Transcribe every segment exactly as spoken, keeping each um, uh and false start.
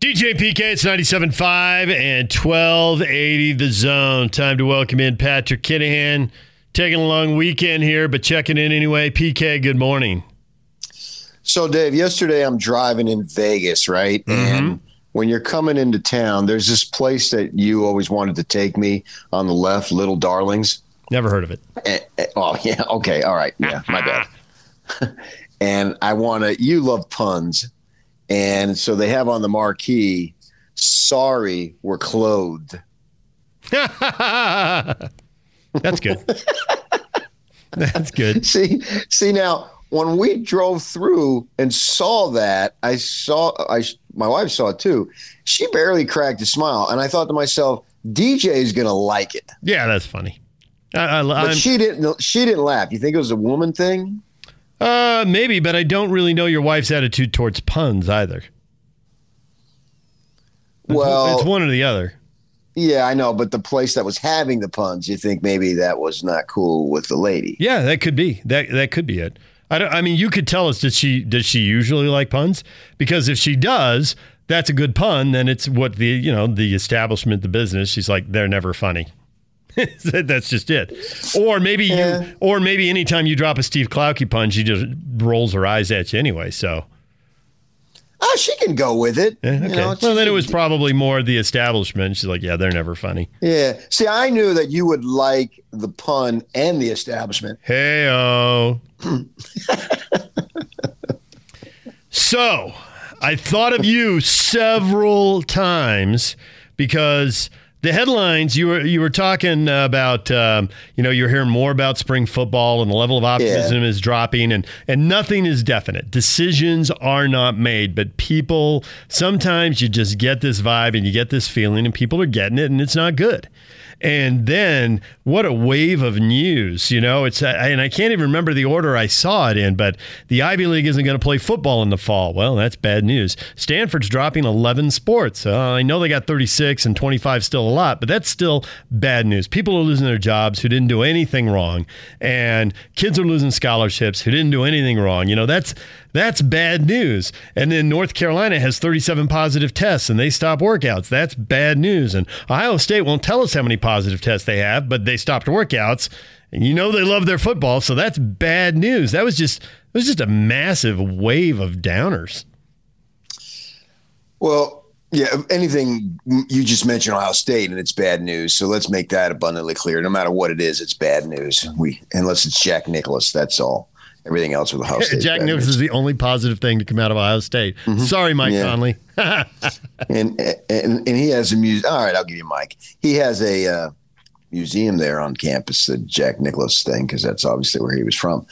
D J P K, it's ninety-seven point five and twelve eighty The Zone. Time to welcome in Patrick Kinahan. Taking a long weekend here, but checking in anyway. P K, good morning. So, Dave, yesterday I'm driving in Vegas, right? Mm-hmm. And when you're coming into town, there's this place that you always wanted to take me on the left, Little Darlings. Never heard of it. And, oh, yeah. Okay. All right. Yeah, my bad. And I want to – you love puns. And so they have on the marquee, sorry, we're clothed. That's good. That's good. See, see now, when we drove through and saw that, I saw, I my wife saw it too. She barely cracked a smile. And I thought to myself, D J's going to like it. Yeah, that's funny. I, I, but she didn't, she didn't laugh. You think it was a woman thing? Uh, maybe, but I don't really know your wife's attitude towards puns either. It's, well, it's one or the other. Yeah, I know, but the place that was having the puns, you think maybe that was not cool with the lady. Yeah, that could be. That that could be it. I don't, I mean, you could tell us, does she does she usually like puns? Because if she does, that's a good pun, then it's what the, you know, the establishment, the business, she's like, they're never funny. That's just it. Or maybe you, yeah. or maybe anytime you drop a Steve Clowkey pun, she just rolls her eyes at you anyway. So, oh, she can go with it. Yeah, okay. You know, well, then it was probably more the establishment. She's like, yeah, they're never funny. Yeah. See, I knew that you would like the pun and the establishment. Hey-oh. So, I thought of you several times because the headlines, you were you were talking about, um, you know, you're hearing more about spring football and the level of optimism yeah. is dropping and, and nothing is definite. Decisions are not made, but people, sometimes you just get this vibe and you get this feeling and people are getting it and it's not good. And then what a wave of news, you know, it's, and I can't even remember the order I saw it in, but the Ivy League isn't going to play football in the fall. Well, that's bad news. Stanford's dropping eleven sports. Uh, I know they got thirty-six and twenty-five still a lot, but that's still bad news. People are losing their jobs who didn't do anything wrong, and kids are losing scholarships who didn't do anything wrong. You know, that's, that's bad news. And then North Carolina has thirty-seven positive tests and they stop workouts. That's bad news. And Ohio State won't tell us how many positive tests they have, but they stopped workouts. And you know they love their football, so that's bad news. That was just it was just a massive wave of downers. Well, yeah, anything you just mentioned Ohio State and it's bad news. So let's make that abundantly clear. No matter what it is, it's bad news. We unless it's Jack Nicklaus, that's all. Everything else with Ohio State. Jack Nicklaus is the only positive thing to come out of Ohio State. Mm-hmm. Sorry, Mike yeah. Conley. and, and and he has a museum. All right, I'll give you Mike. He has a uh, museum there on campus, the Jack Nicklaus thing, because that's obviously where he was from.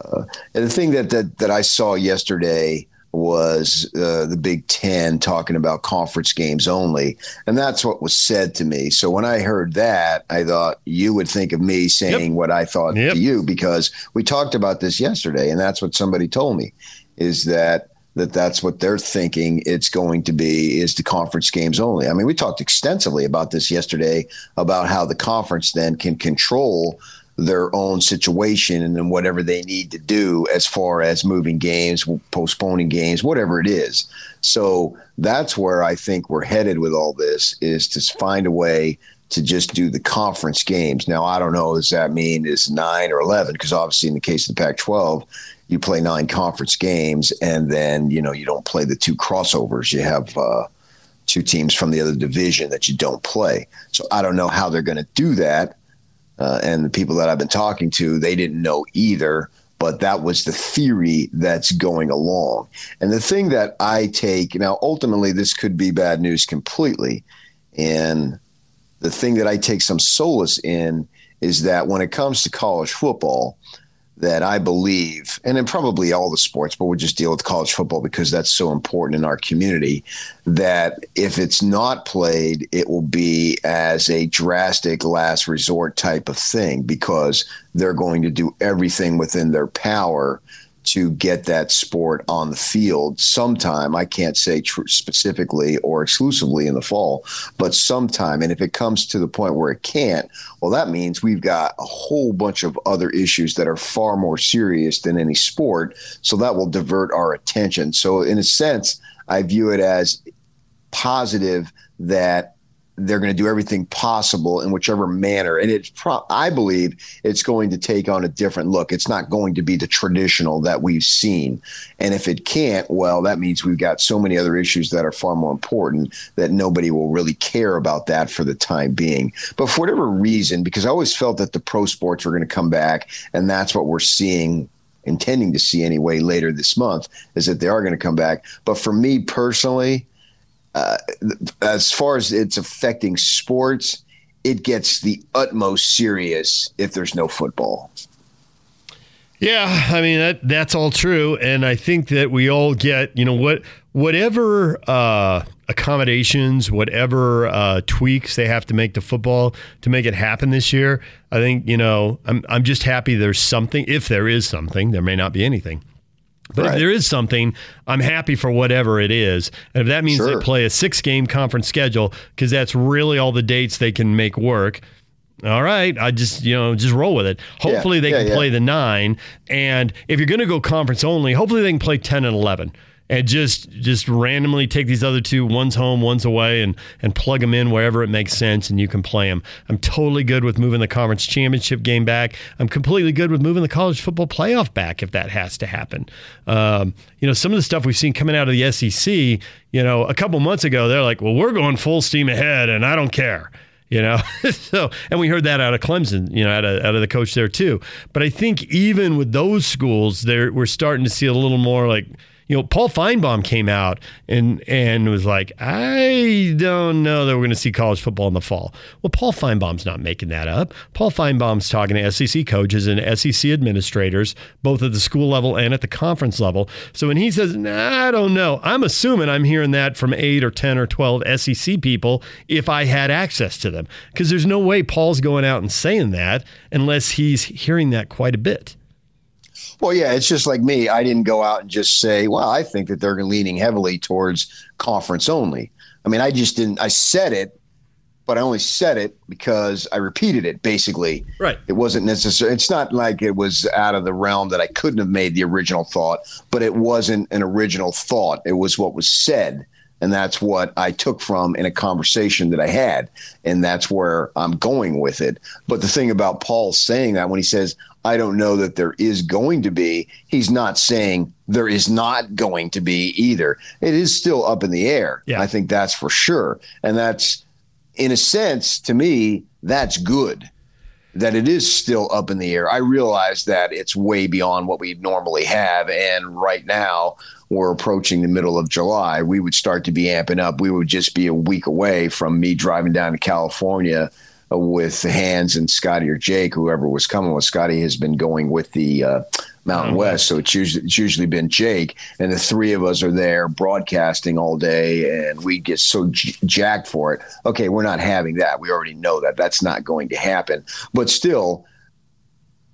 Uh, and the thing that, that, that I saw yesterday was uh, the Big Ten talking about conference games only. And that's what was said to me. So when I heard that, I thought you would think of me saying yep. what I thought yep. to you, because we talked about this yesterday. And that's what somebody told me is that, that that's what they're thinking it's going to be is the conference games only. I mean, we talked extensively about this yesterday about how the conference then can control their own situation and then whatever they need to do as far as moving games, postponing games, whatever it is. So that's where I think we're headed with all this is to find a way to just do the conference games. Now, I don't know, does that mean is nine or eleven? Because obviously in the case of the Pac twelve, you play nine conference games and then, you know, you don't play the two crossovers. You have uh, two teams from the other division that you don't play. So I don't know how they're going to do that. Uh, and the people that I've been talking to, they didn't know either, but that was the theory that's going along. And the thing that I take now, ultimately, this could be bad news completely. And the thing that I take some solace in is that when it comes to college football, that I believe, and in probably all the sports, but we'll just deal with college football because that's so important in our community, that if it's not played, it will be as a drastic last resort type of thing because they're going to do everything within their power to get that sport on the field sometime. I can't say tr- specifically or exclusively in the fall, but sometime. And if it comes to the point where it can't, well, that means we've got a whole bunch of other issues that are far more serious than any sport. So that will divert our attention. So in a sense, I view it as positive that they're going to do everything possible in whichever manner. And it's pro- I believe it's going to take on a different look. It's not going to be the traditional that we've seen. And if it can't, well, that means we've got so many other issues that are far more important that nobody will really care about that for the time being. But for whatever reason, because I always felt that the pro sports were going to come back, and that's what we're seeing, intending to see anyway, later this month, is that they are going to come back. But for me personally, Uh, as far as it's affecting sports, it gets the utmost serious if there's no football. Yeah, I mean, that that's all true. And I think that we all get, you know, what whatever uh, accommodations, whatever uh, tweaks they have to make to football to make it happen this year. I think, you know, I'm I'm just happy there's something. If there is something, there may not be anything. But right. if there is something, I'm happy for whatever it is. And if that means sure. they play a six-game conference schedule, because that's really all the dates they can make work, all right, I just, you know, just roll with it. Hopefully yeah. they yeah, can yeah. play the nine. And if you're going to go conference only, hopefully they can play ten and eleven and just just randomly take these other two, one's home, one's away, and, and plug them in wherever it makes sense, and you can play them. I'm totally good with moving the conference championship game back. I'm completely good with moving the college football playoff back if that has to happen. Um, you know, some of the stuff we've seen coming out of the S E C, you know, a couple months ago, they're like, well, we're going full steam ahead, and I don't care. You know, so, and we heard that out of Clemson, you know, out of, out of the coach there too. But I think even with those schools, they're, we're starting to see a little more like, you know, Paul Finebaum came out and and was like, I don't know that we're going to see college football in the fall. Well, Paul Finebaum's not making that up. Paul Finebaum's talking to S E C coaches and S E C administrators, both at the school level and at the conference level. So when he says, nah, I don't know, I'm assuming I'm hearing that from eight or ten or twelve S E C people if I had access to them. Because there's no way Paul's going out and saying that unless he's hearing that quite a bit. Well, yeah, it's just like me. I didn't go out and just say, well, I think that they're leaning heavily towards conference only. I mean, I just didn't. I said it, but I only said it because I repeated it, basically. Right. It wasn't necessary. It's not like it was out of the realm that I couldn't have made the original thought, but it wasn't an original thought. It was what was said. And that's what I took from in a conversation that I had. And that's where I'm going with it. But the thing about Paul saying that when he says, I don't know that there is going to be, he's not saying there is not going to be either. It is still up in the air. Yeah. I think that's for sure. And that's, in a sense, to me, that's good that it is still up in the air. I realize that it's way beyond what we normally have. And right now, we're approaching the middle of July, we would start to be amping up. We would just be a week away from me driving down to California with Hans and Scotty or Jake, whoever was coming with. Scotty has been going with the uh, Mountain West, so it's usually, it's usually been Jake. And the three of us are there broadcasting all day, and we get so j- jacked for it. Okay, we're not having that. We already know that. That's not going to happen. But still,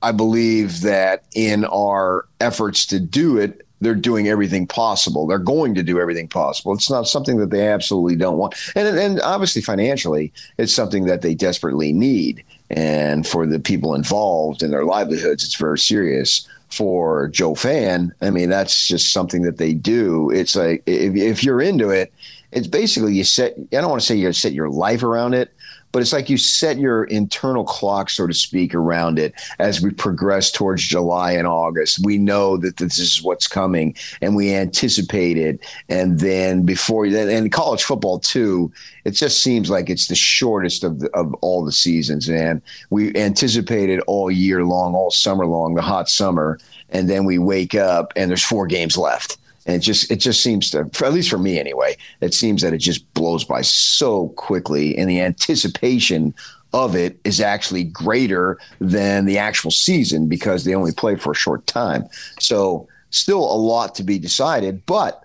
I believe that in our efforts to do it, they're doing everything possible. They're going to do everything possible. It's not something that they absolutely don't want. And and obviously financially, it's something that they desperately need. And for the people involved in their livelihoods, it's very serious. For Joe Fan, I mean, that's just something that they do. It's like, if, if you're into it, it's basically you set, I don't want to say you set your life around it, but it's like you set your internal clock, so to speak, around it as we progress towards July and August. We know that this is what's coming, and we anticipate it. And then before that, and college football too, it just seems like it's the shortest of the, of all the seasons. And we anticipate it all year long, all summer long, the hot summer, and then we wake up and there's four games left. And it just it just seems to, at least for me anyway, it seems that it just blows by so quickly. And the anticipation of it is actually greater than the actual season because they only play for a short time. So still a lot to be decided. But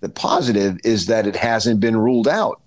the positive is that it hasn't been ruled out.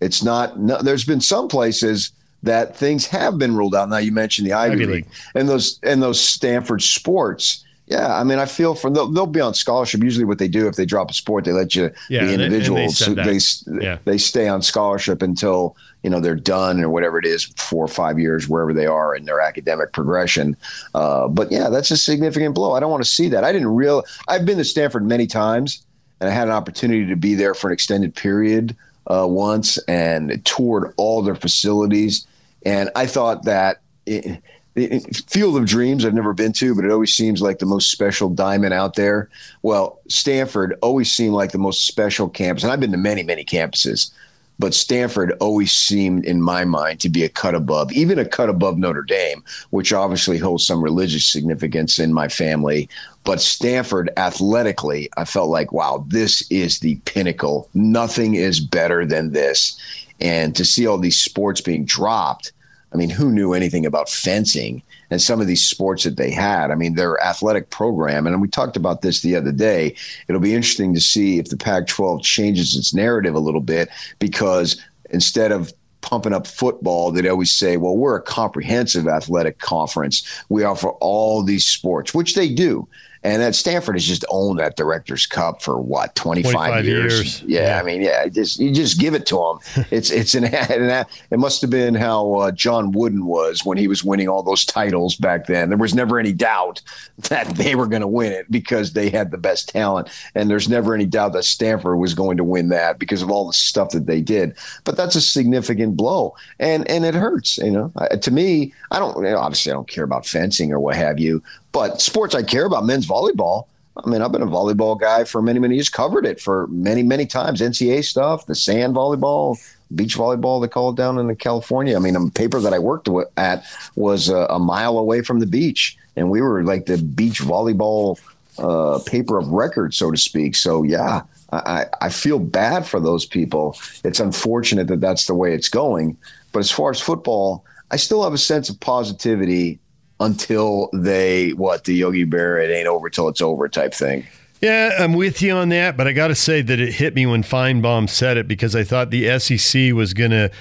It's not no, – there's been some places – that things have been ruled out. Now, you mentioned the Ivy, Ivy League. League and those and those Stanford sports. Yeah, I mean, I feel for they'll, they'll be on scholarship. Usually what they do if they drop a sport, they let you yeah, be individuals. They, they, they, yeah. they stay on scholarship until, you know, they're done or whatever it is, four or five years, wherever they are in their academic progression. Uh, but, yeah, that's a significant blow. I don't want to see that. I didn't real. I've been to Stanford many times, and I had an opportunity to be there for an extended period uh, once and toured all their facilities. And I thought that it, it, Field of Dreams I've never been to, but it always seems like the most special diamond out there. Well, Stanford always seemed like the most special campus. And I've been to many, many campuses, but Stanford always seemed in my mind to be a cut above, even a cut above Notre Dame, which obviously holds some religious significance in my family. But Stanford athletically, I felt like, wow, this is the pinnacle. Nothing is better than this. And to see all these sports being dropped, I mean, who knew anything about fencing and some of these sports that they had? I mean, their athletic program, and we talked about this the other day, it'll be interesting to see if the Pac twelve changes its narrative a little bit, because instead of pumping up football, they'd always say, well, we're a comprehensive athletic conference. We offer all these sports, which they do. And that Stanford has just owned that Director's Cup for what, twenty-five years? Yeah, yeah, I mean, yeah, just you just give it to them. It's it's an, an it must have been how uh, John Wooden was when he was winning all those titles back then. There was never any doubt that they were going to win it because they had the best talent, and there's never any doubt that Stanford was going to win that because of all the stuff that they did. But that's a significant blow, and and it hurts. You know, uh, to me, I don't you know, obviously I don't care about fencing or what have you. But sports I care about, men's volleyball. I mean, I've been a volleyball guy for many, many years, covered it for many, many times. N C A A stuff, the sand volleyball, beach volleyball, they call it down in California. I mean, a paper that I worked at was a, a mile away from the beach. And we were like the beach volleyball uh, paper of record, so to speak. So, yeah, I, I feel bad for those people. It's unfortunate that that's the way it's going. But as far as football, I still have a sense of positivity until they, what, the Yogi Bear, it ain't over till it's over type thing. Yeah, I'm with you on that, but I got to say that it hit me when Finebaum said it, because I thought the S E C was going to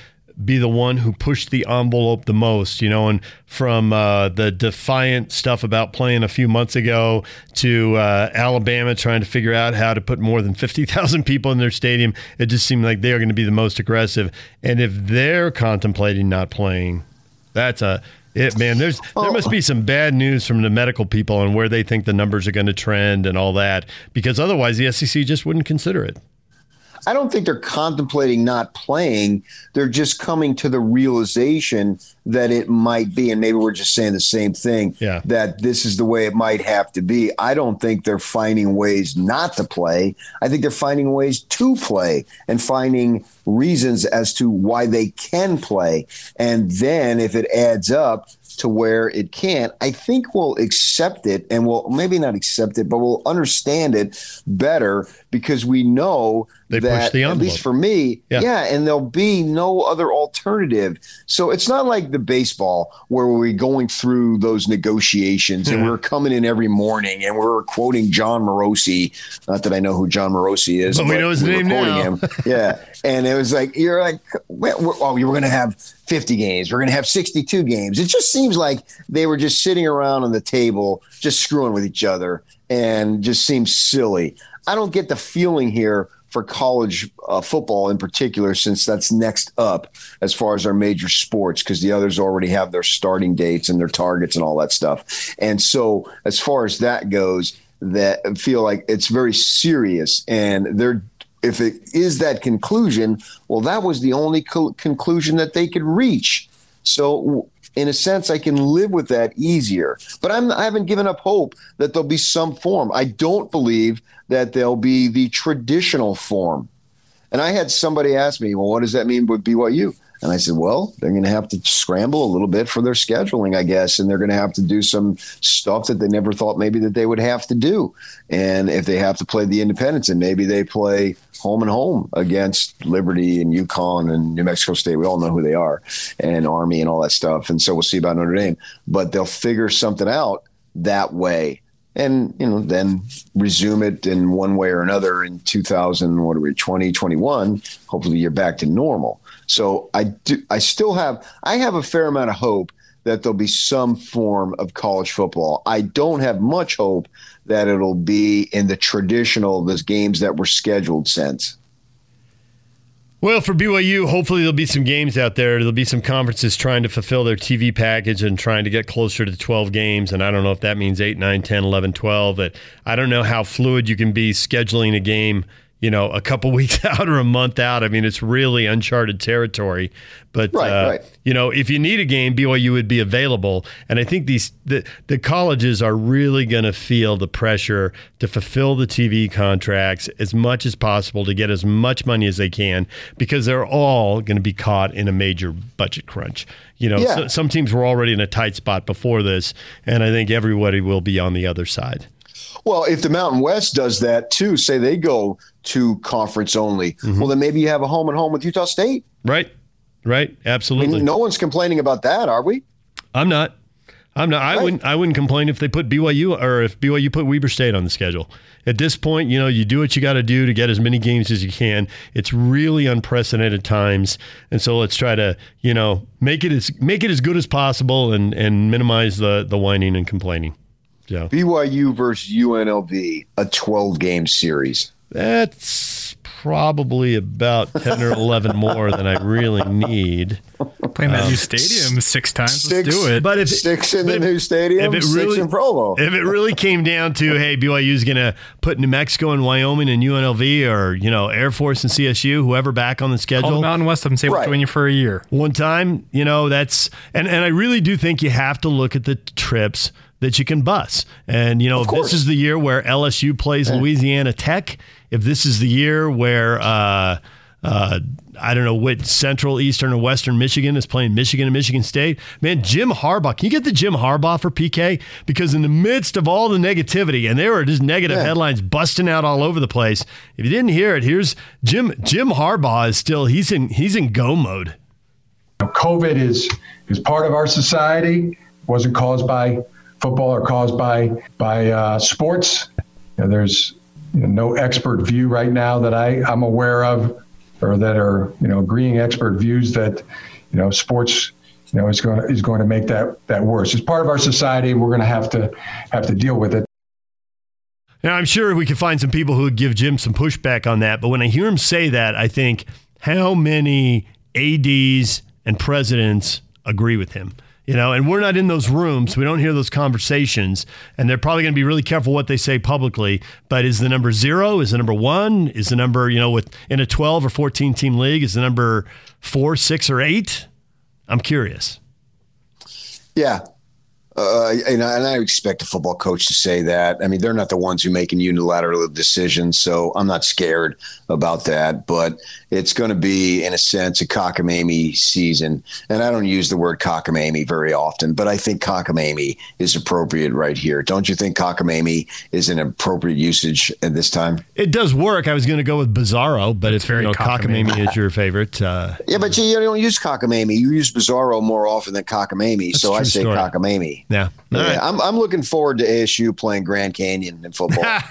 be the one who pushed the envelope the most, you know, and from uh, the defiant stuff about playing a few months ago to uh, Alabama trying to figure out how to put more than fifty thousand people in their stadium, it just seemed like they are going to be the most aggressive. And if they're contemplating not playing, that's a... It, man, there's there must be some bad news from the medical people on where they think the numbers are going to trend and all that, because otherwise the S E C just wouldn't consider it. I don't think they're contemplating not playing. They're just coming to the realization that it might be, and maybe we're just saying the same thing, yeah. that this is the way it might have to be. I don't think they're finding ways not to play. I think they're finding ways to play and finding reasons as to why they can play. And then if it adds up to where it can't, I think we'll accept it, and we'll maybe not accept it, but we'll understand it better because we know they that, push the envelope. At least for me, yeah. yeah, and there'll be no other alternative. So it's not like the baseball where we're going through those negotiations yeah. and we're coming in every morning and we're quoting John Morosi. Not that I know who John Morosi is, but, but we know his we name now. Him. Yeah. And it was like, you're like, oh, you were going to have fifty games. We're going to have sixty-two games. It just seems like they were just sitting around on the table, just screwing with each other, and just seems silly. I don't get the feeling here for college uh, football in particular, since that's next up as far as our major sports, because the others already have their starting dates and their targets and all that stuff. And so as far as that goes, that I feel like it's very serious, and they're if it is that conclusion, well, that was the only co- conclusion that they could reach. So in a sense, I can live with that easier. But I'm, I haven't given up hope that there'll be some form. I don't believe that there'll be the traditional form. And I had somebody ask me, well, what does that mean with B Y U? And I said, well, they're going to have to scramble a little bit for their scheduling, I guess, and they're going to have to do some stuff that they never thought maybe that they would have to do. And if they have to play the independents, and maybe they play home and home against Liberty and UConn and New Mexico State, we all know who they are, and Army and all that stuff. And so we'll see about Notre Dame. But they'll figure something out that way. And, you know, then resume it in one way or another in two thousand, what are we, twenty, twenty-one, hopefully you're back to normal. So I do, I still have, I have a fair amount of hope that there'll be some form of college football. I don't have much hope that it'll be in the traditional, those games that were scheduled sense. Well, for B Y U, hopefully there'll be some games out there. There'll be some conferences trying to fulfill their T V package and trying to get closer to twelve games. And I don't know if that means eight, nine, ten, eleven, twelve. But I don't know how fluid you can be scheduling a game, you know, a couple weeks out or a month out. I mean, it's really uncharted territory. But, right, uh, right. you know, if you need a game, B Y U would be available. And I think these the, the colleges are really going to feel the pressure to fulfill the T V contracts as much as possible to get as much money as they can, because they're all going to be caught in a major budget crunch. You know, yeah. so, some teams were already in a tight spot before this, and I think everybody will be on the other side. Well, if the Mountain West does that too, say they go to conference only, mm-hmm. well, then maybe you have a home and home with Utah State. Right, right, absolutely. I mean, no one's complaining about that, are we? I'm not. I'm not. Right. I wouldn't. I wouldn't complain if they put B Y U or if B Y U put Weber State on the schedule. At this point, you know, you do what you got to do to get as many games as you can. It's really unprecedented times, and so let's try to, you know, make it as make it as good as possible and and minimize the the whining and complaining. Yeah. B Y U versus U N L V, a twelve-game series. That's probably about ten or eleven more than I really need. Play that um, new stadium six times. Six, Let's do it. But if, six in but the new stadium, if it six really, in Provo. If it really came down to, hey, B Y U's going to put New Mexico and Wyoming and U N L V or, you know, Air Force and C S U, whoever back on the schedule. Call the Mountain West and say right. we'll join you for a year. One time, you know, that's and, – and I really do think you have to look at the trips – that you can bus. And, you know, if this is the year where L S U plays yeah. Louisiana Tech, if this is the year where, uh, uh, I don't know what Central, Eastern, or Western Michigan is playing Michigan and Michigan State, man, Jim Harbaugh, can you get the Jim Harbaugh for P K? Because in the midst of all the negativity, and there were just negative yeah. headlines busting out all over the place. If you didn't hear it, here's Jim, Jim Harbaugh is still, he's in, he's in go mode. COVID is, is part of our society. It wasn't caused by football are caused by by uh, sports. You know, there's you know, no expert view right now that I, I'm aware of, or that are you know agreeing expert views that you know sports you know is going to, is going to make that that worse. It's part of our society. We're going to have to have to deal with it. Now I'm sure we could find some people who would give Jim some pushback on that, but when I hear him say that, I think how many A Ds and presidents agree with him? You know, and we're not in those rooms. We don't hear those conversations. And they're probably going to be really careful what they say publicly. But is the number zero? Is the number one? Is the number, you know, with in a twelve or fourteen team league, is the number four, six, or eight? I'm curious. Yeah. Uh, and, I, and I expect a football coach to say that. I mean, they're not the ones who make unilateral decisions, so I'm not scared about that. But it's going to be, in a sense, a cockamamie season. And I don't use the word cockamamie very often, but I think cockamamie is appropriate right here. Don't you think cockamamie is an appropriate usage at this time? It does work. I was going to go with bizarro, but it's, it's very you know, cockamamie. cockamamie is your favorite. Uh, yeah, but you, you don't use cockamamie. You use bizarro more often than cockamamie, so I say story. cockamamie. Yeah, yeah I'm I'm looking forward to A S U playing Grand Canyon in football.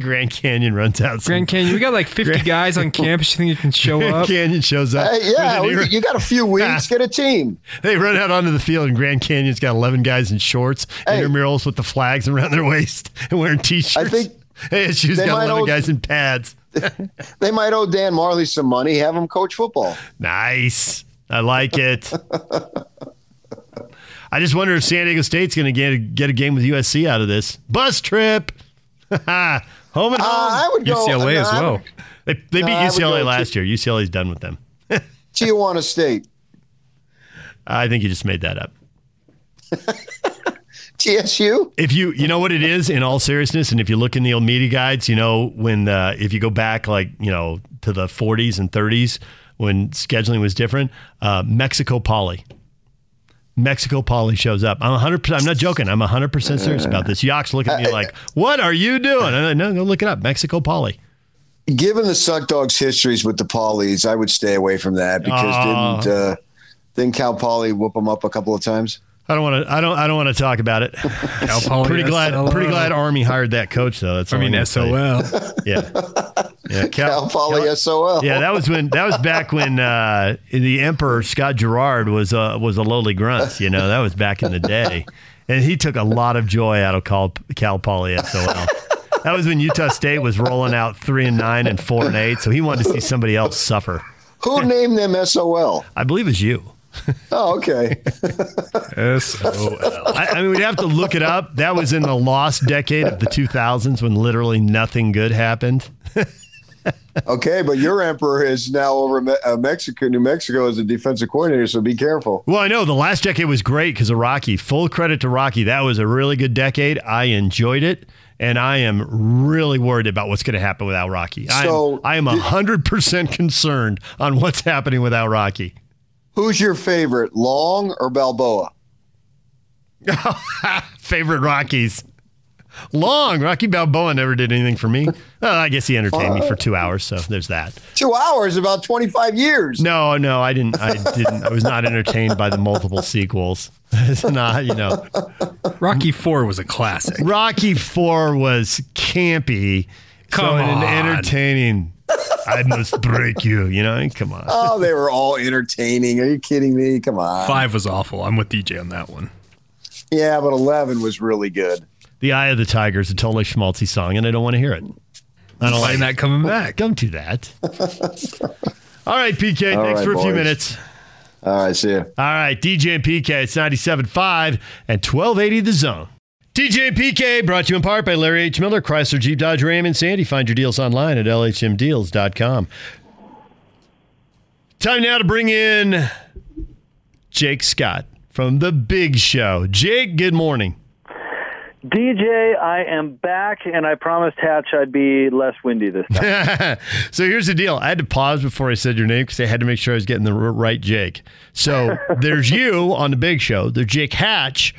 Grand Canyon runs out. Grand Canyon, we got like fifty Grand guys on campus. You think you can show up? Grand Canyon shows up. Hey, yeah, we, you got a few weeks. Get a team. They run out onto the field, and Grand Canyon's got eleven guys in shorts, hey. intramurals with the flags around their waist, and wearing T-shirts. I think A S U's got eleven owe, guys in pads. They might owe Dan Marley some money. Have him coach football. Nice, I like it. I just wonder if San Diego State's going to get get a game with U S C out of this bus trip. home and home. Uh, I would go, U C L A no, as well. Would, they they no, beat U C L A last to, year. U C L A's done with them. Tijuana State. I think you just made that up. T S U. If you you know what it is in all seriousness, and if you look in the old media guides, you know when uh, if you go back like you know to the forties and thirties when scheduling was different, uh, Mexico Poly. Mexico Poly shows up. I'm one hundred percent, I'm not joking. I'm one hundred percent serious about this. Yox look at me like, what are you doing? I no, go look it up. Mexico Poly. Given the Suck Dogs histories with the Polys, I would stay away from that because oh. didn't uh, didn't Cal Poly whoop them up a couple of times? I don't want to. I don't. I don't want to talk about it. Cal Poly. Pretty glad. S O L. Pretty glad Army hired that coach though. That's I mean S O L. Yeah. Yeah. Cal, Cal Poly Cal, S O L. Yeah, that was when. That was back when uh, the Emperor Scott Gerard was uh, was a lowly grunt. You know, that was back in the day, and he took a lot of joy out of Cal, Cal Poly S O L. That was when Utah State was rolling out three and nine and four and eight. So he wanted to see somebody else suffer. Who named them S O L? I believe it's you. Oh, okay. S O L. I, I mean, we'd have to look it up. That was in the lost decade of the two thousands when literally nothing good happened. Okay, but your emperor is now over Me- uh, Mexico, New Mexico as a defensive coordinator, so be careful. Well, I know. The last decade was great because of Rocky. Full credit to Rocky. That was a really good decade. I enjoyed it, and I am really worried about what's going to happen without Rocky. So, I am one hundred percent concerned on what's happening without Rocky. Who's your favorite, Long or Balboa? Favorite Rockies. Long. Rocky Balboa never did anything for me. Well, I guess he entertained me for two hours, so there's that. Two hours, about twenty-five years. No, no, I didn't. I didn't. I was not entertained by the multiple sequels. It's not, you know. Rocky Four was a classic. Rocky Four was campy, come so on, entertaining. I must break you, you know? Come on. Oh, they were all entertaining. Are you kidding me? Come on. Five was awful. I'm with D J on that one. Yeah, but eleven was really good. The Eye of the Tiger is a totally schmaltzy song, and I don't want to hear it. I don't like that coming back. Don't do that. All right, P K. All thanks right, for a boys. few minutes. All right, see you. All right, D J and P K. It's ninety-seven point five and twelve eighty The Zone. D J and P K brought to you in part by Larry H. Miller, Chrysler, Jeep, Dodge, Ram, and Sandy. Find your deals online at L H M deals dot com. Time now to bring in Jake Scott from The Big Show. Jake, good morning. D J, I am back, and I promised Hatch I'd be less windy this time. So here's the deal. I had to pause before I said your name because I had to make sure I was getting the right Jake. So there's you on The Big Show. There's Jake Hatch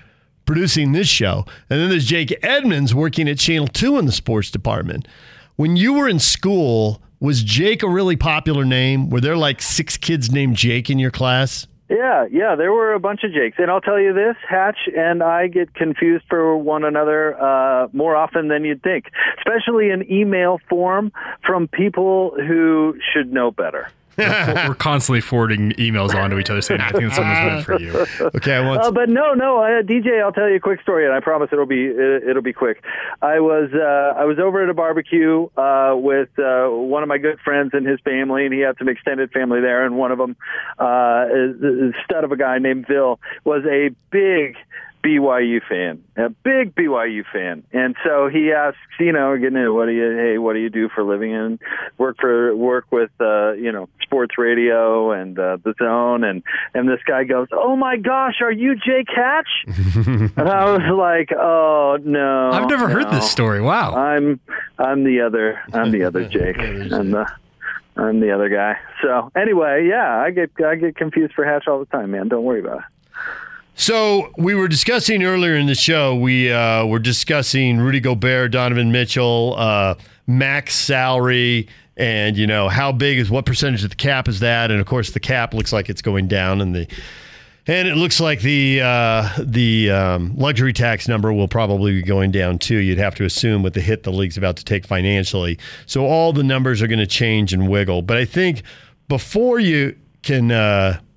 producing this show. And then there's Jake Edmonds working at Channel two in the sports department. When you were in school, was Jake a really popular name? Were there like six kids named Jake in your class? Yeah, yeah, there were a bunch of Jakes. And I'll tell you this, Hatch and I get confused for one another uh, more often than you'd think, especially in email form from people who should know better. We're constantly forwarding emails onto each other saying, I think someone's meant for you. Okay, I want. Uh, but no, no, uh, D J, I'll tell you a quick story, and I promise it'll be uh, it'll be quick. I was uh, I was over at a barbecue uh, with uh, one of my good friends and his family, and he had some extended family there, and one of them, uh, a stud of a guy named Bill, was a big B Y U fan, a big B Y U fan. And so he asks, you know, again, what do you, hey, what do you do for a living? And work for, work with, uh, you know, sports radio and uh, The Zone. And, and this guy goes, oh my gosh, are you Jake Hatch? And I was like, oh no, I've never no. heard this story. Wow. I'm, I'm the other, I'm the other Jake. I'm the, I'm the other guy. So anyway, yeah, I get, I get confused for Hatch all the time, man. Don't worry about it. So we were discussing earlier in the show, we uh, were discussing Rudy Gobert, Donovan Mitchell, uh, max salary, and, you know, how big is what percentage of the cap is that? And, of course, the cap looks like it's going down, and the and it looks like the, uh, the um, luxury tax number will probably be going down, too. You'd have to assume with the hit the league's about to take financially. So all the numbers are going to change and wiggle. But I think before you can uh, –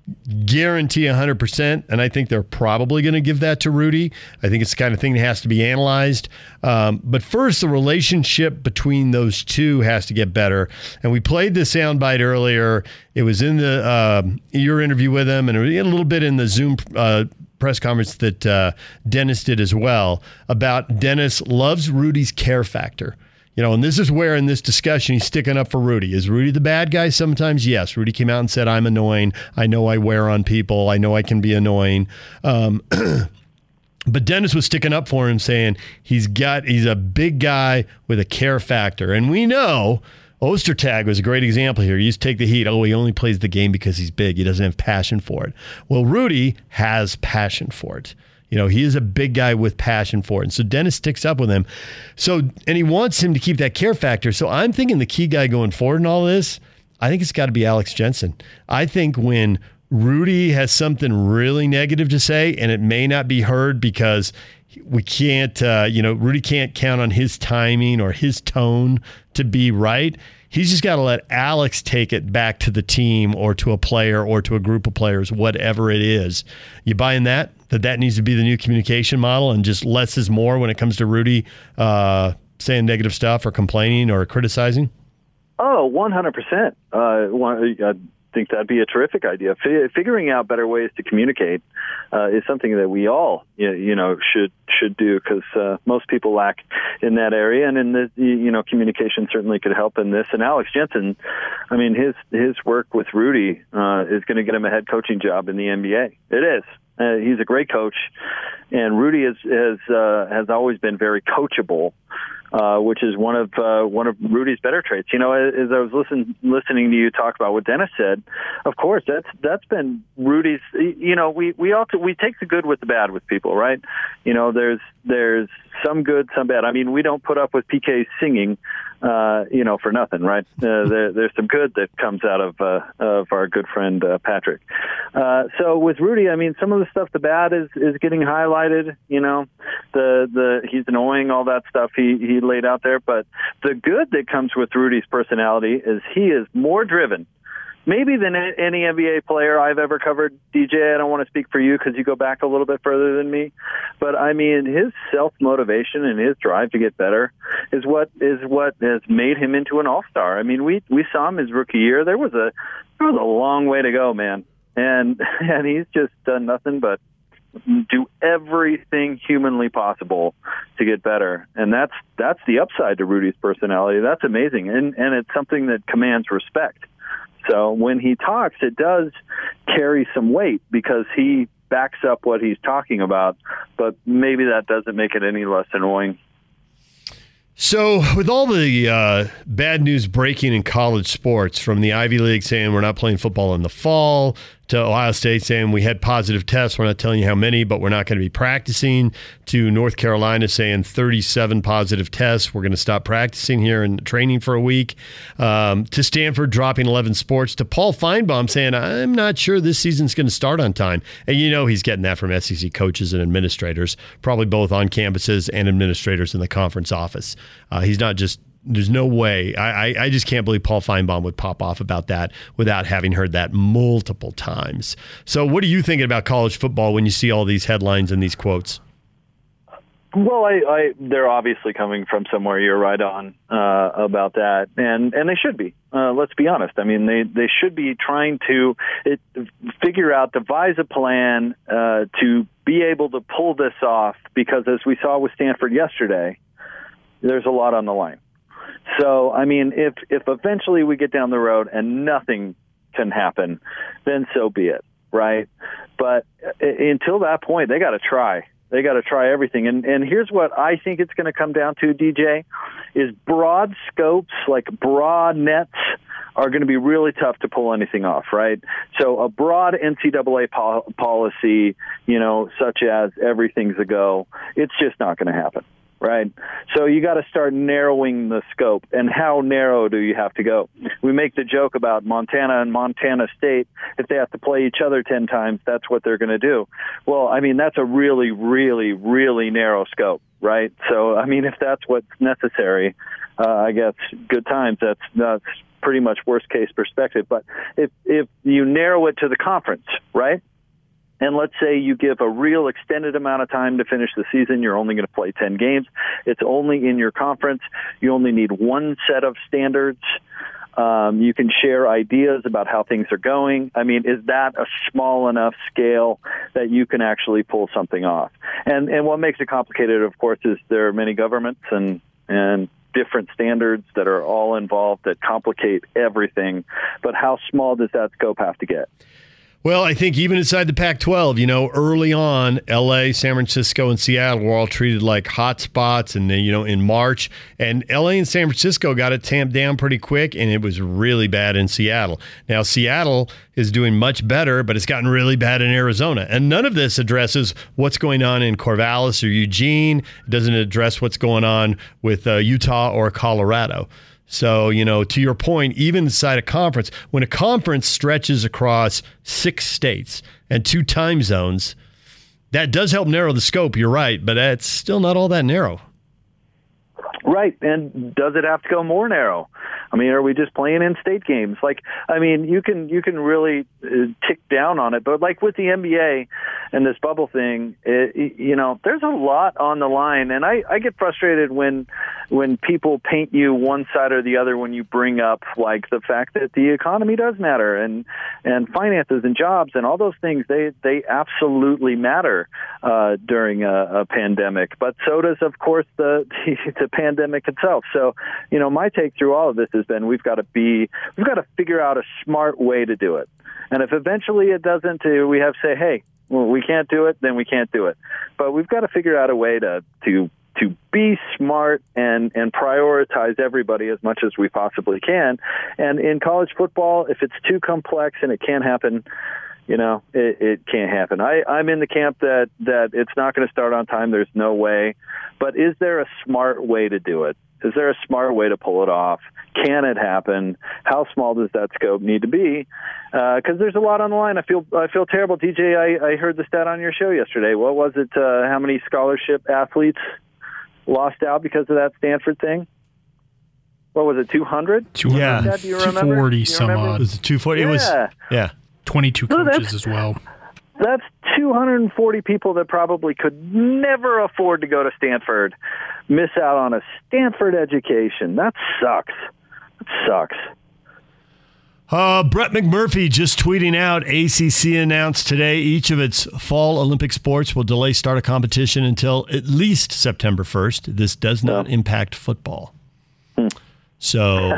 guarantee one hundred percent, and I think they're probably going to give that to Rudy. I think it's the kind of thing that has to be analyzed. Um, but first, the relationship between those two has to get better. And we played the soundbite earlier. It was in the uh, your interview with him, and a little bit in the Zoom uh, press conference that uh, Dennis did as well, about Dennis loves Rudy's care factor. You know, and this is where in this discussion he's sticking up for Rudy. Is Rudy the bad guy? Sometimes, yes. Rudy came out and said, I'm annoying. I know I wear on people. I know I can be annoying. Um, but Dennis was sticking up for him, saying he's got he's a big guy with a care factor. And we know Ostertag was a great example here. You just take the heat. Oh, he only plays the game because he's big. He doesn't have passion for it. Well, Rudy has passion for it. You know, he is a big guy with passion for it. And so Dennis sticks up with him. So, and he wants him to keep that care factor. So I'm thinking the key guy going forward in all this, I think it's got to be Alex Jensen. I think when Rudy has something really negative to say, and it may not be heard because we can't, uh, you know, Rudy can't count on his timing or his tone to be right. He's just got to let Alex take it back to the team or to a player or to a group of players, whatever it is. You buying that? That that needs to be the new communication model, and just less is more when it comes to Rudy uh, saying negative stuff or complaining or criticizing? Oh, one hundred percent. Uh, one, uh, think that'd be a terrific idea. F- figuring out better ways to communicate uh, is something that we all, you know, should should do, because uh, most people lack in that area. And in the, you know, communication certainly could help in this. And Alex Jensen, I mean, his his work with Rudy uh, is going to get him a head coaching job in the N B A. It is. Uh, he's a great coach, and Rudy is, is, uh, has always been very coachable, uh, which is one of uh, one of Rudy's better traits. You know, as I was listen, listening to you talk about what Dennis said, of course, that's that's been Rudy's. You know, we we all, we take the good with the bad with people, right? You know, there's there's some good, some bad. I mean, we don't put up with P K singing, uh, you know, for nothing, right? Uh, there, there's some good that comes out of uh, of our good friend uh, Patrick. Uh, so with Rudy, I mean, some of the stuff, the bad is, is getting highlighted. You know, the the he's annoying, all that stuff he, he laid out there. But the good that comes with Rudy's personality is he is more driven, maybe than any N B A player I've ever covered. D J, I don't want to speak for you because you go back a little bit further than me, but I mean, his self-motivation and his drive to get better is what is what has made him into an all-star. I mean, we we saw him his rookie year. There was a there was a long way to go, man, and and he's just done nothing but do everything humanly possible to get better. And that's that's the upside to Rudy's personality. That's amazing, and and it's something that commands respect. So when he talks, it does carry some weight because he backs up what he's talking about, but maybe that doesn't make it any less annoying. So with all the uh, bad news breaking in college sports, from the Ivy League saying we're not playing football in the fall, to Ohio State saying we had positive tests, we're not telling you how many, but we're not going to be practicing, to North Carolina saying thirty-seven positive tests, we're going to stop practicing here and training for a week, um, to Stanford dropping eleven sports, to Paul Finebaum saying, I'm not sure this season's going to start on time. And you know he's getting that from S E C coaches and administrators, probably both on campuses and administrators in the conference office. Uh, he's not just, there's no way. I, I, I just can't believe Paul Finebaum would pop off about that without having heard that multiple times. So what are you thinking about college football when you see all these headlines and these quotes? Well, I, I, they're obviously coming from somewhere. You're right on uh, about that, and and they should be. Uh, let's be honest. I mean, they, they should be trying to it, figure out, devise a plan uh, to be able to pull this off, because as we saw with Stanford yesterday, there's a lot on the line. So, I mean, if, if eventually we get down the road and nothing can happen, then so be it, right? But until that point, they got to try. They got to try everything. And and here's what I think it's going to come down to, D J, is broad scopes, like broad nets, are going to be really tough to pull anything off, right? So a broad N C double A po- policy, you know, such as everything's a go, it's just not going to happen. Right. So you got to start narrowing the scope. And how narrow do you have to go? We make the joke about Montana and Montana State. If they have to play each other ten times, that's what they're going to do. Well, I mean, that's a really, really, really narrow scope. Right. So, I mean, if that's what's necessary, uh, I guess good times. That's that's pretty much worst case perspective. But if if you narrow it to the conference, right? And let's say you give a real extended amount of time to finish the season. You're only going to play ten games. It's only in your conference. You only need one set of standards. Um, you can share ideas about how things are going. I mean, is that a small enough scale that you can actually pull something off? And and what makes it complicated, of course, is there are many governments and and different standards that are all involved that complicate everything. But how small does that scope have to get? Well, I think even inside the Pac twelve, you know, early on, L A, San Francisco, and Seattle were all treated like hot spots, and, you know, in March. And L A and San Francisco got it tamped down pretty quick, and it was really bad in Seattle. Now, Seattle is doing much better, but it's gotten really bad in Arizona. And none of this addresses what's going on in Corvallis or Eugene. It doesn't address what's going on with uh, Utah or Colorado. So, you know, to your point, even inside a conference, when a conference stretches across six states and two time zones, that does help narrow the scope, you're right, but it's still not all that narrow. Right, and does it have to go more narrow? I mean, are we just playing in-state games? Like, I mean, you can you can really tick down on it. But like with the N B A and this bubble thing, it, you know, there's a lot on the line. And I, I get frustrated when when people paint you one side or the other when you bring up like the fact that the economy does matter and and finances and jobs and all those things. They they absolutely matter uh, during a, a pandemic. But so does, of course, the, the the pandemic itself. So, you know, my take through all of this has been we've got to be we've got to figure out a smart way to do it. And if eventually it doesn't, we have to say, hey, well, we can't do it, then we can't do it. But we've got to figure out a way to to to be smart and, and prioritize everybody as much as we possibly can. And in college football, if it's too complex and it can't happen, you know, it, it can't happen. I, I'm in the camp that, that it's not going to start on time. There's no way. But is there a smart way to do it? Is there a smart way to pull it off? Can it happen? How small does that scope need to be? Because uh, there's a lot on the line. I feel I feel terrible, D J. I, I heard the stat on your show yesterday. What was it? Uh, how many scholarship athletes lost out because of that Stanford thing? What was it? Two hundred? Yeah, do you remember? forty some odd. It was two forty. Yeah. It was yeah, twenty-two coaches so as well. That's two hundred forty people that probably could never afford to go to Stanford miss out on a Stanford education. That sucks. That sucks. Uh, Brett McMurphy just tweeting out, A C C announced today each of its fall Olympic sports will delay start of competition until at least September first. This does not no. impact football. Hmm. So,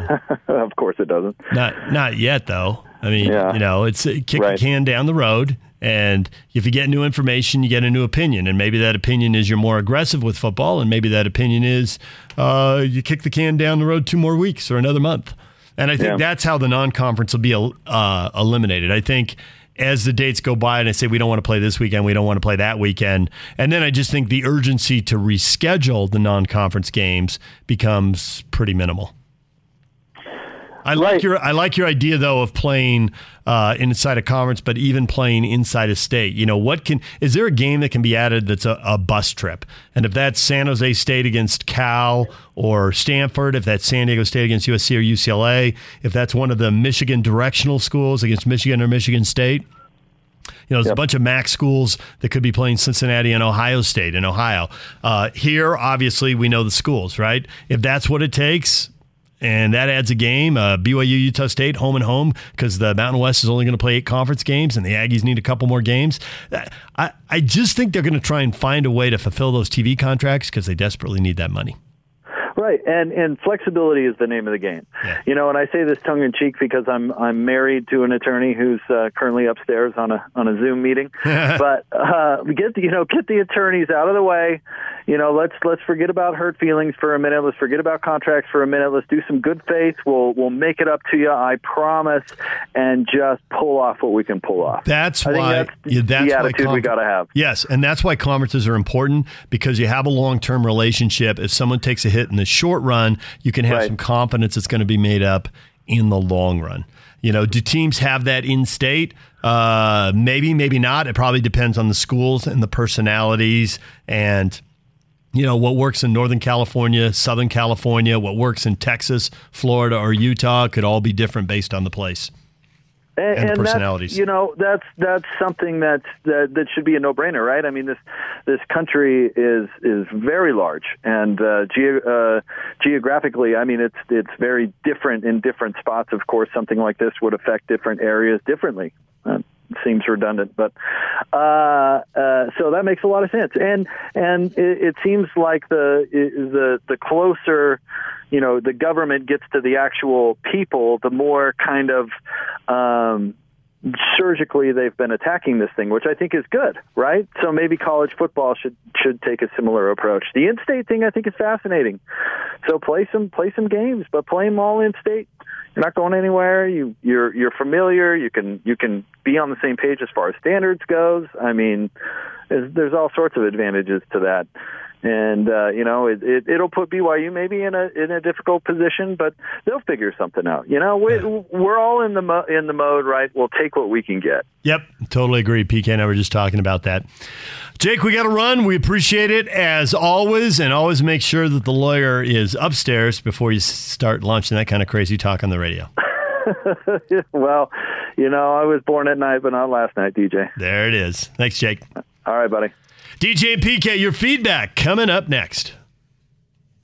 of course it doesn't. Not not yet, though. I mean, yeah. you know, it's a kick right. the can down the road. And if you get new information, you get a new opinion. And maybe that opinion is you're more aggressive with football. And maybe that opinion is uh, you kick the can down the road two more weeks or another month. And I think yeah. that's how the non-conference will be uh, eliminated. I think as the dates go by and I say, we don't want to play this weekend, we don't want to play that weekend. And then I just think the urgency to reschedule the non-conference games becomes pretty minimal. I like right. your I like your idea though of playing uh, inside a conference, but even playing inside a state. You know, what can is there a game that can be added that's a, a bus trip? And if that's San Jose State against Cal or Stanford, if that's San Diego State against U S C or U C L A, if that's one of the Michigan directional schools against Michigan or Michigan State. You know, there's yep. a bunch of MAC schools that could be playing Cincinnati and Ohio State in Ohio. Uh, here, obviously, we know the schools, right? If that's what it takes. And that adds a game, uh, B Y U, Utah State, home and home, because the Mountain West is only going to play eight conference games, and the Aggies need a couple more games. I, I just think they're going to try and find a way to fulfill those T V contracts because they desperately need that money. Right, and and flexibility is the name of the game. Yeah. You know, and I say this tongue in cheek because I'm I'm married to an attorney who's uh, currently upstairs on a on a Zoom meeting. But uh, get the, you know get the attorneys out of the way. You know, let's let's forget about hurt feelings for a minute. Let's forget about contracts for a minute. Let's do some good faith. We'll we'll make it up to you, I promise, and just pull off what we can pull off. That's I why think that's, yeah, that's the attitude why com- we got to have. Yes, and that's why conferences are important because you have a long term relationship. If someone takes a hit in the short run, you can have right. some confidence that's going to be made up in the long run. You know, do teams have that in state? Uh, maybe, maybe not. It probably depends on the schools and the personalities and, you know, what works in Northern California, Southern California, what works in Texas, Florida, or Utah could all be different based on the place. And, and, and personalities. That's, you know, that's that's something that's, that that should be a no-brainer, right? I mean, this this country is is very large, and uh, ge- uh, geographically, I mean, it's it's very different in different spots. Of course, something like this would affect different areas differently. Uh, seems redundant, but uh, uh, so that makes a lot of sense. And and it, it seems like the the the closer, you know, the government gets to the actual people, the more kind of um, surgically they've been attacking this thing, which I think is good, right? So maybe college football should should take a similar approach. The in-state thing I think is fascinating. So play some play some games, but play them all in-state. You're not going anywhere. You you're you're familiar. You can you can be on the same page as far as standards goes. I mean, there's all sorts of advantages to that. And, uh, you know, it, it, it'll put B Y U maybe in a in a difficult position, but they'll figure something out. You know, we, we're all in the mo- in the mode, right? We'll take what we can get. Yep, totally agree. P K and I were just talking about that. Jake, we got to run. We appreciate it, as always, and always make sure that the lawyer is upstairs before you start launching that kind of crazy talk on the radio. Well, you know, I was born at night, but not last night, D J. There it is. Thanks, Jake. All right, buddy. D J and P K, your feedback coming up next.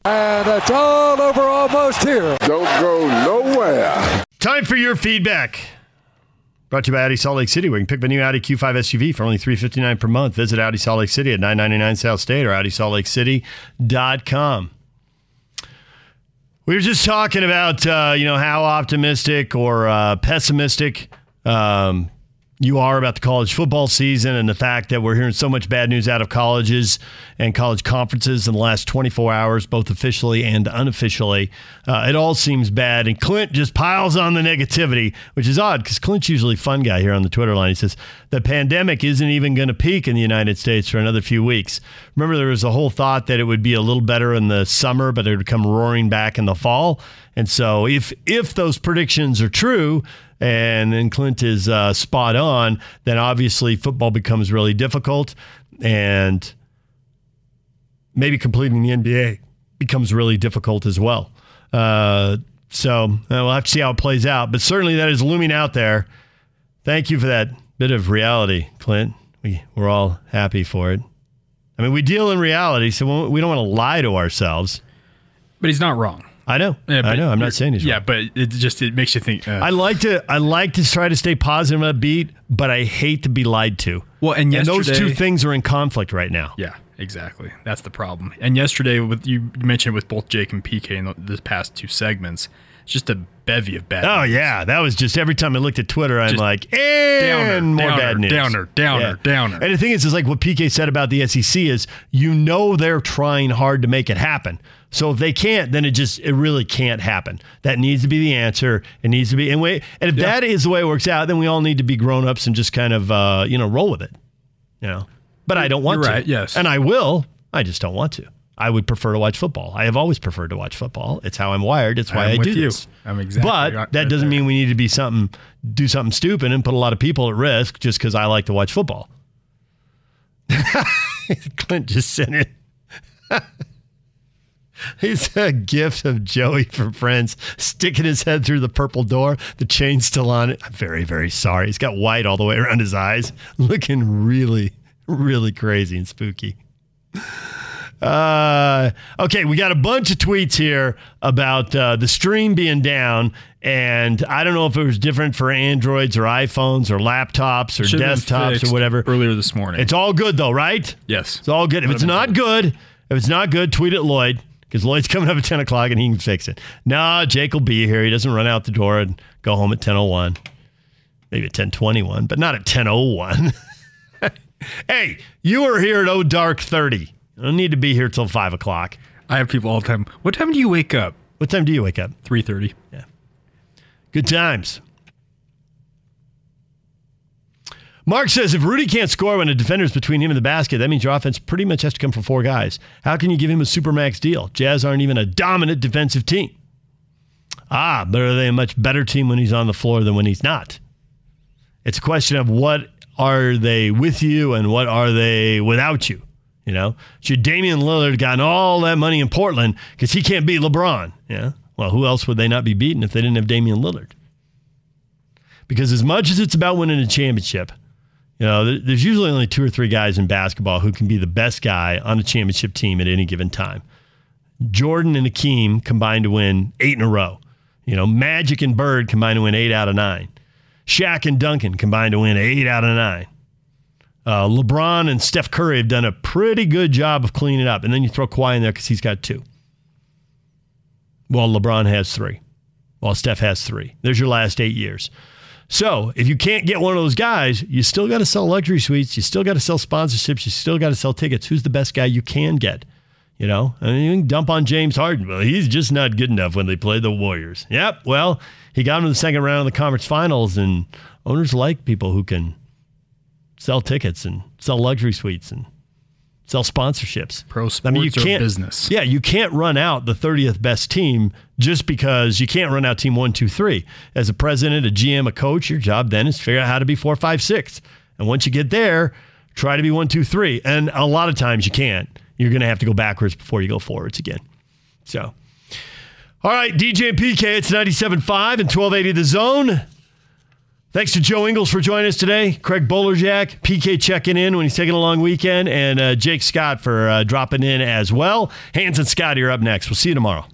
And it's all over almost here. Don't go nowhere. Time for your feedback. Brought to you by Audi Salt Lake City, where you can pick up a new Audi Q five S U V for only three hundred fifty-nine dollars per month. Visit Audi Salt Lake City at nine ninety-nine South State or audi salt lake city dot com. We were just talking about, uh, you know, how optimistic or uh, pessimistic um, you are about the college football season, and the fact that we're hearing so much bad news out of colleges and college conferences in the last twenty-four hours, both officially and unofficially. Uh, it all seems bad, and Clint just piles on the negativity, which is odd because Clint's usually a fun guy here on the Twitter line. He says, the pandemic isn't even going to peak in the United States for another few weeks. Remember, there was a whole thought that it would be a little better in the summer, but it would come roaring back in the fall. And so if if those predictions are true, and then Clint is uh, spot on, then obviously football becomes really difficult, and maybe completing the N B A becomes really difficult as well. Uh, so uh, we'll have to see how it plays out, but certainly that is looming out there. Thank you for that bit of reality, Clint. We, we're all happy for it. I mean, we deal in reality, so we don't want to lie to ourselves. But he's not wrong. I know. Yeah, I know. I'm not saying he's yeah, wrong. Yeah, but it just it makes you think. Uh, I like to I like to try to stay positive and upbeat, but I hate to be lied to. Well, and, and those two things are in conflict right now. Yeah, exactly. That's the problem. And yesterday, with you mentioned with both Jake and P K in the, the past two segments, it's just a bevy of bad oh, news. Oh, yeah. That was just every time I looked at Twitter, I'm just like, and downer, more downer, bad news. Downer, downer, yeah. downer. And the thing is, is like what P K said about the S E C is, you know, they're trying hard to make it happen. So if they can't, then it just, it really can't happen. That needs to be the answer. It needs to be, and wait, and if yeah. that is the way it works out, then we all need to be grown-ups and just kind of, uh, you know, roll with it, you know. But I don't want You're right, to. Yes. And I will. I just don't want to. I would prefer to watch football. I have always preferred to watch football. It's how I'm wired. It's why I, I do you. this. I'm exactly but right that doesn't there. mean we need to be something, do something stupid and put a lot of people at risk just because I like to watch football. Clint just sent it. He's a gift of Joey for friends, sticking his head through the purple door, the chain still on it. I'm very, very sorry. He's got white all the way around his eyes, looking really, really crazy and spooky. Uh, okay, we got a bunch of tweets here about uh, the stream being down, and I don't know if it was different for Androids or iPhones or laptops or desktops or whatever. Earlier this morning. It's all good though, right? Yes. It's all good. If it's not good, if it's not good, tweet at Lloyd, because Lloyd's coming up at ten o'clock and he can fix it. Nah, Jake will be here. He doesn't run out the door and go home at ten oh one. Maybe at ten twenty-one, but not at ten oh one. Hey, you are here at oh dark thirty. I don't need to be here till five o'clock. I have people all the time. What time do you wake up? What time do you wake up? Three thirty. Yeah. Good times. Mark says if Rudy can't score when a defender's between him and the basket, that means your offense pretty much has to come from four guys. How can you give him a supermax deal? Jazz aren't even a dominant defensive team. Ah, but are they a much better team when he's on the floor than when he's not? It's a question of what are they with you and what are they without you? You know, should Damian Lillard gotten all that money in Portland because he can't beat LeBron? Yeah. Well, who else would they not be beating if they didn't have Damian Lillard? Because as much as it's about winning a championship, you know, there's usually only two or three guys in basketball who can be the best guy on a championship team at any given time. Jordan and Hakeem combined to win eight in a row. You know, Magic and Bird combined to win eight out of nine. Shaq and Duncan combined to win eight out of nine. Uh, LeBron and Steph Curry have done a pretty good job of cleaning up. And then you throw Kawhi in there because he's got two. Well, LeBron has three. Well, Steph has three. There's your last eight years. So if you can't get one of those guys, you still got to sell luxury suites. You still got to sell sponsorships. You still got to sell tickets. Who's the best guy you can get? You know, I mean, you can dump on James Harden. Well, he's just not good enough when they play the Warriors. Yep. Well, he got him in the second round of the conference finals, and owners like people who can sell tickets and sell luxury suites and sell sponsorships. Pro sports I mean, you can't, or business. Yeah, you can't run out the thirtieth best team just because you can't run out team one, two, three. As a president, a G M, a coach, your job then is to figure out how to be four, five, six. And once you get there, try to be one, two, three. And a lot of times you can't. You're going to have to go backwards before you go forwards again. So, all right, D J and P K, it's ninety-seven point five and twelve eighty The Zone. Thanks to Joe Ingles for joining us today, Craig Bowlerjack, P K checking in when he's taking a long weekend, and uh, Jake Scott for uh, dropping in as well. Hans and Scott are up next. We'll see you tomorrow.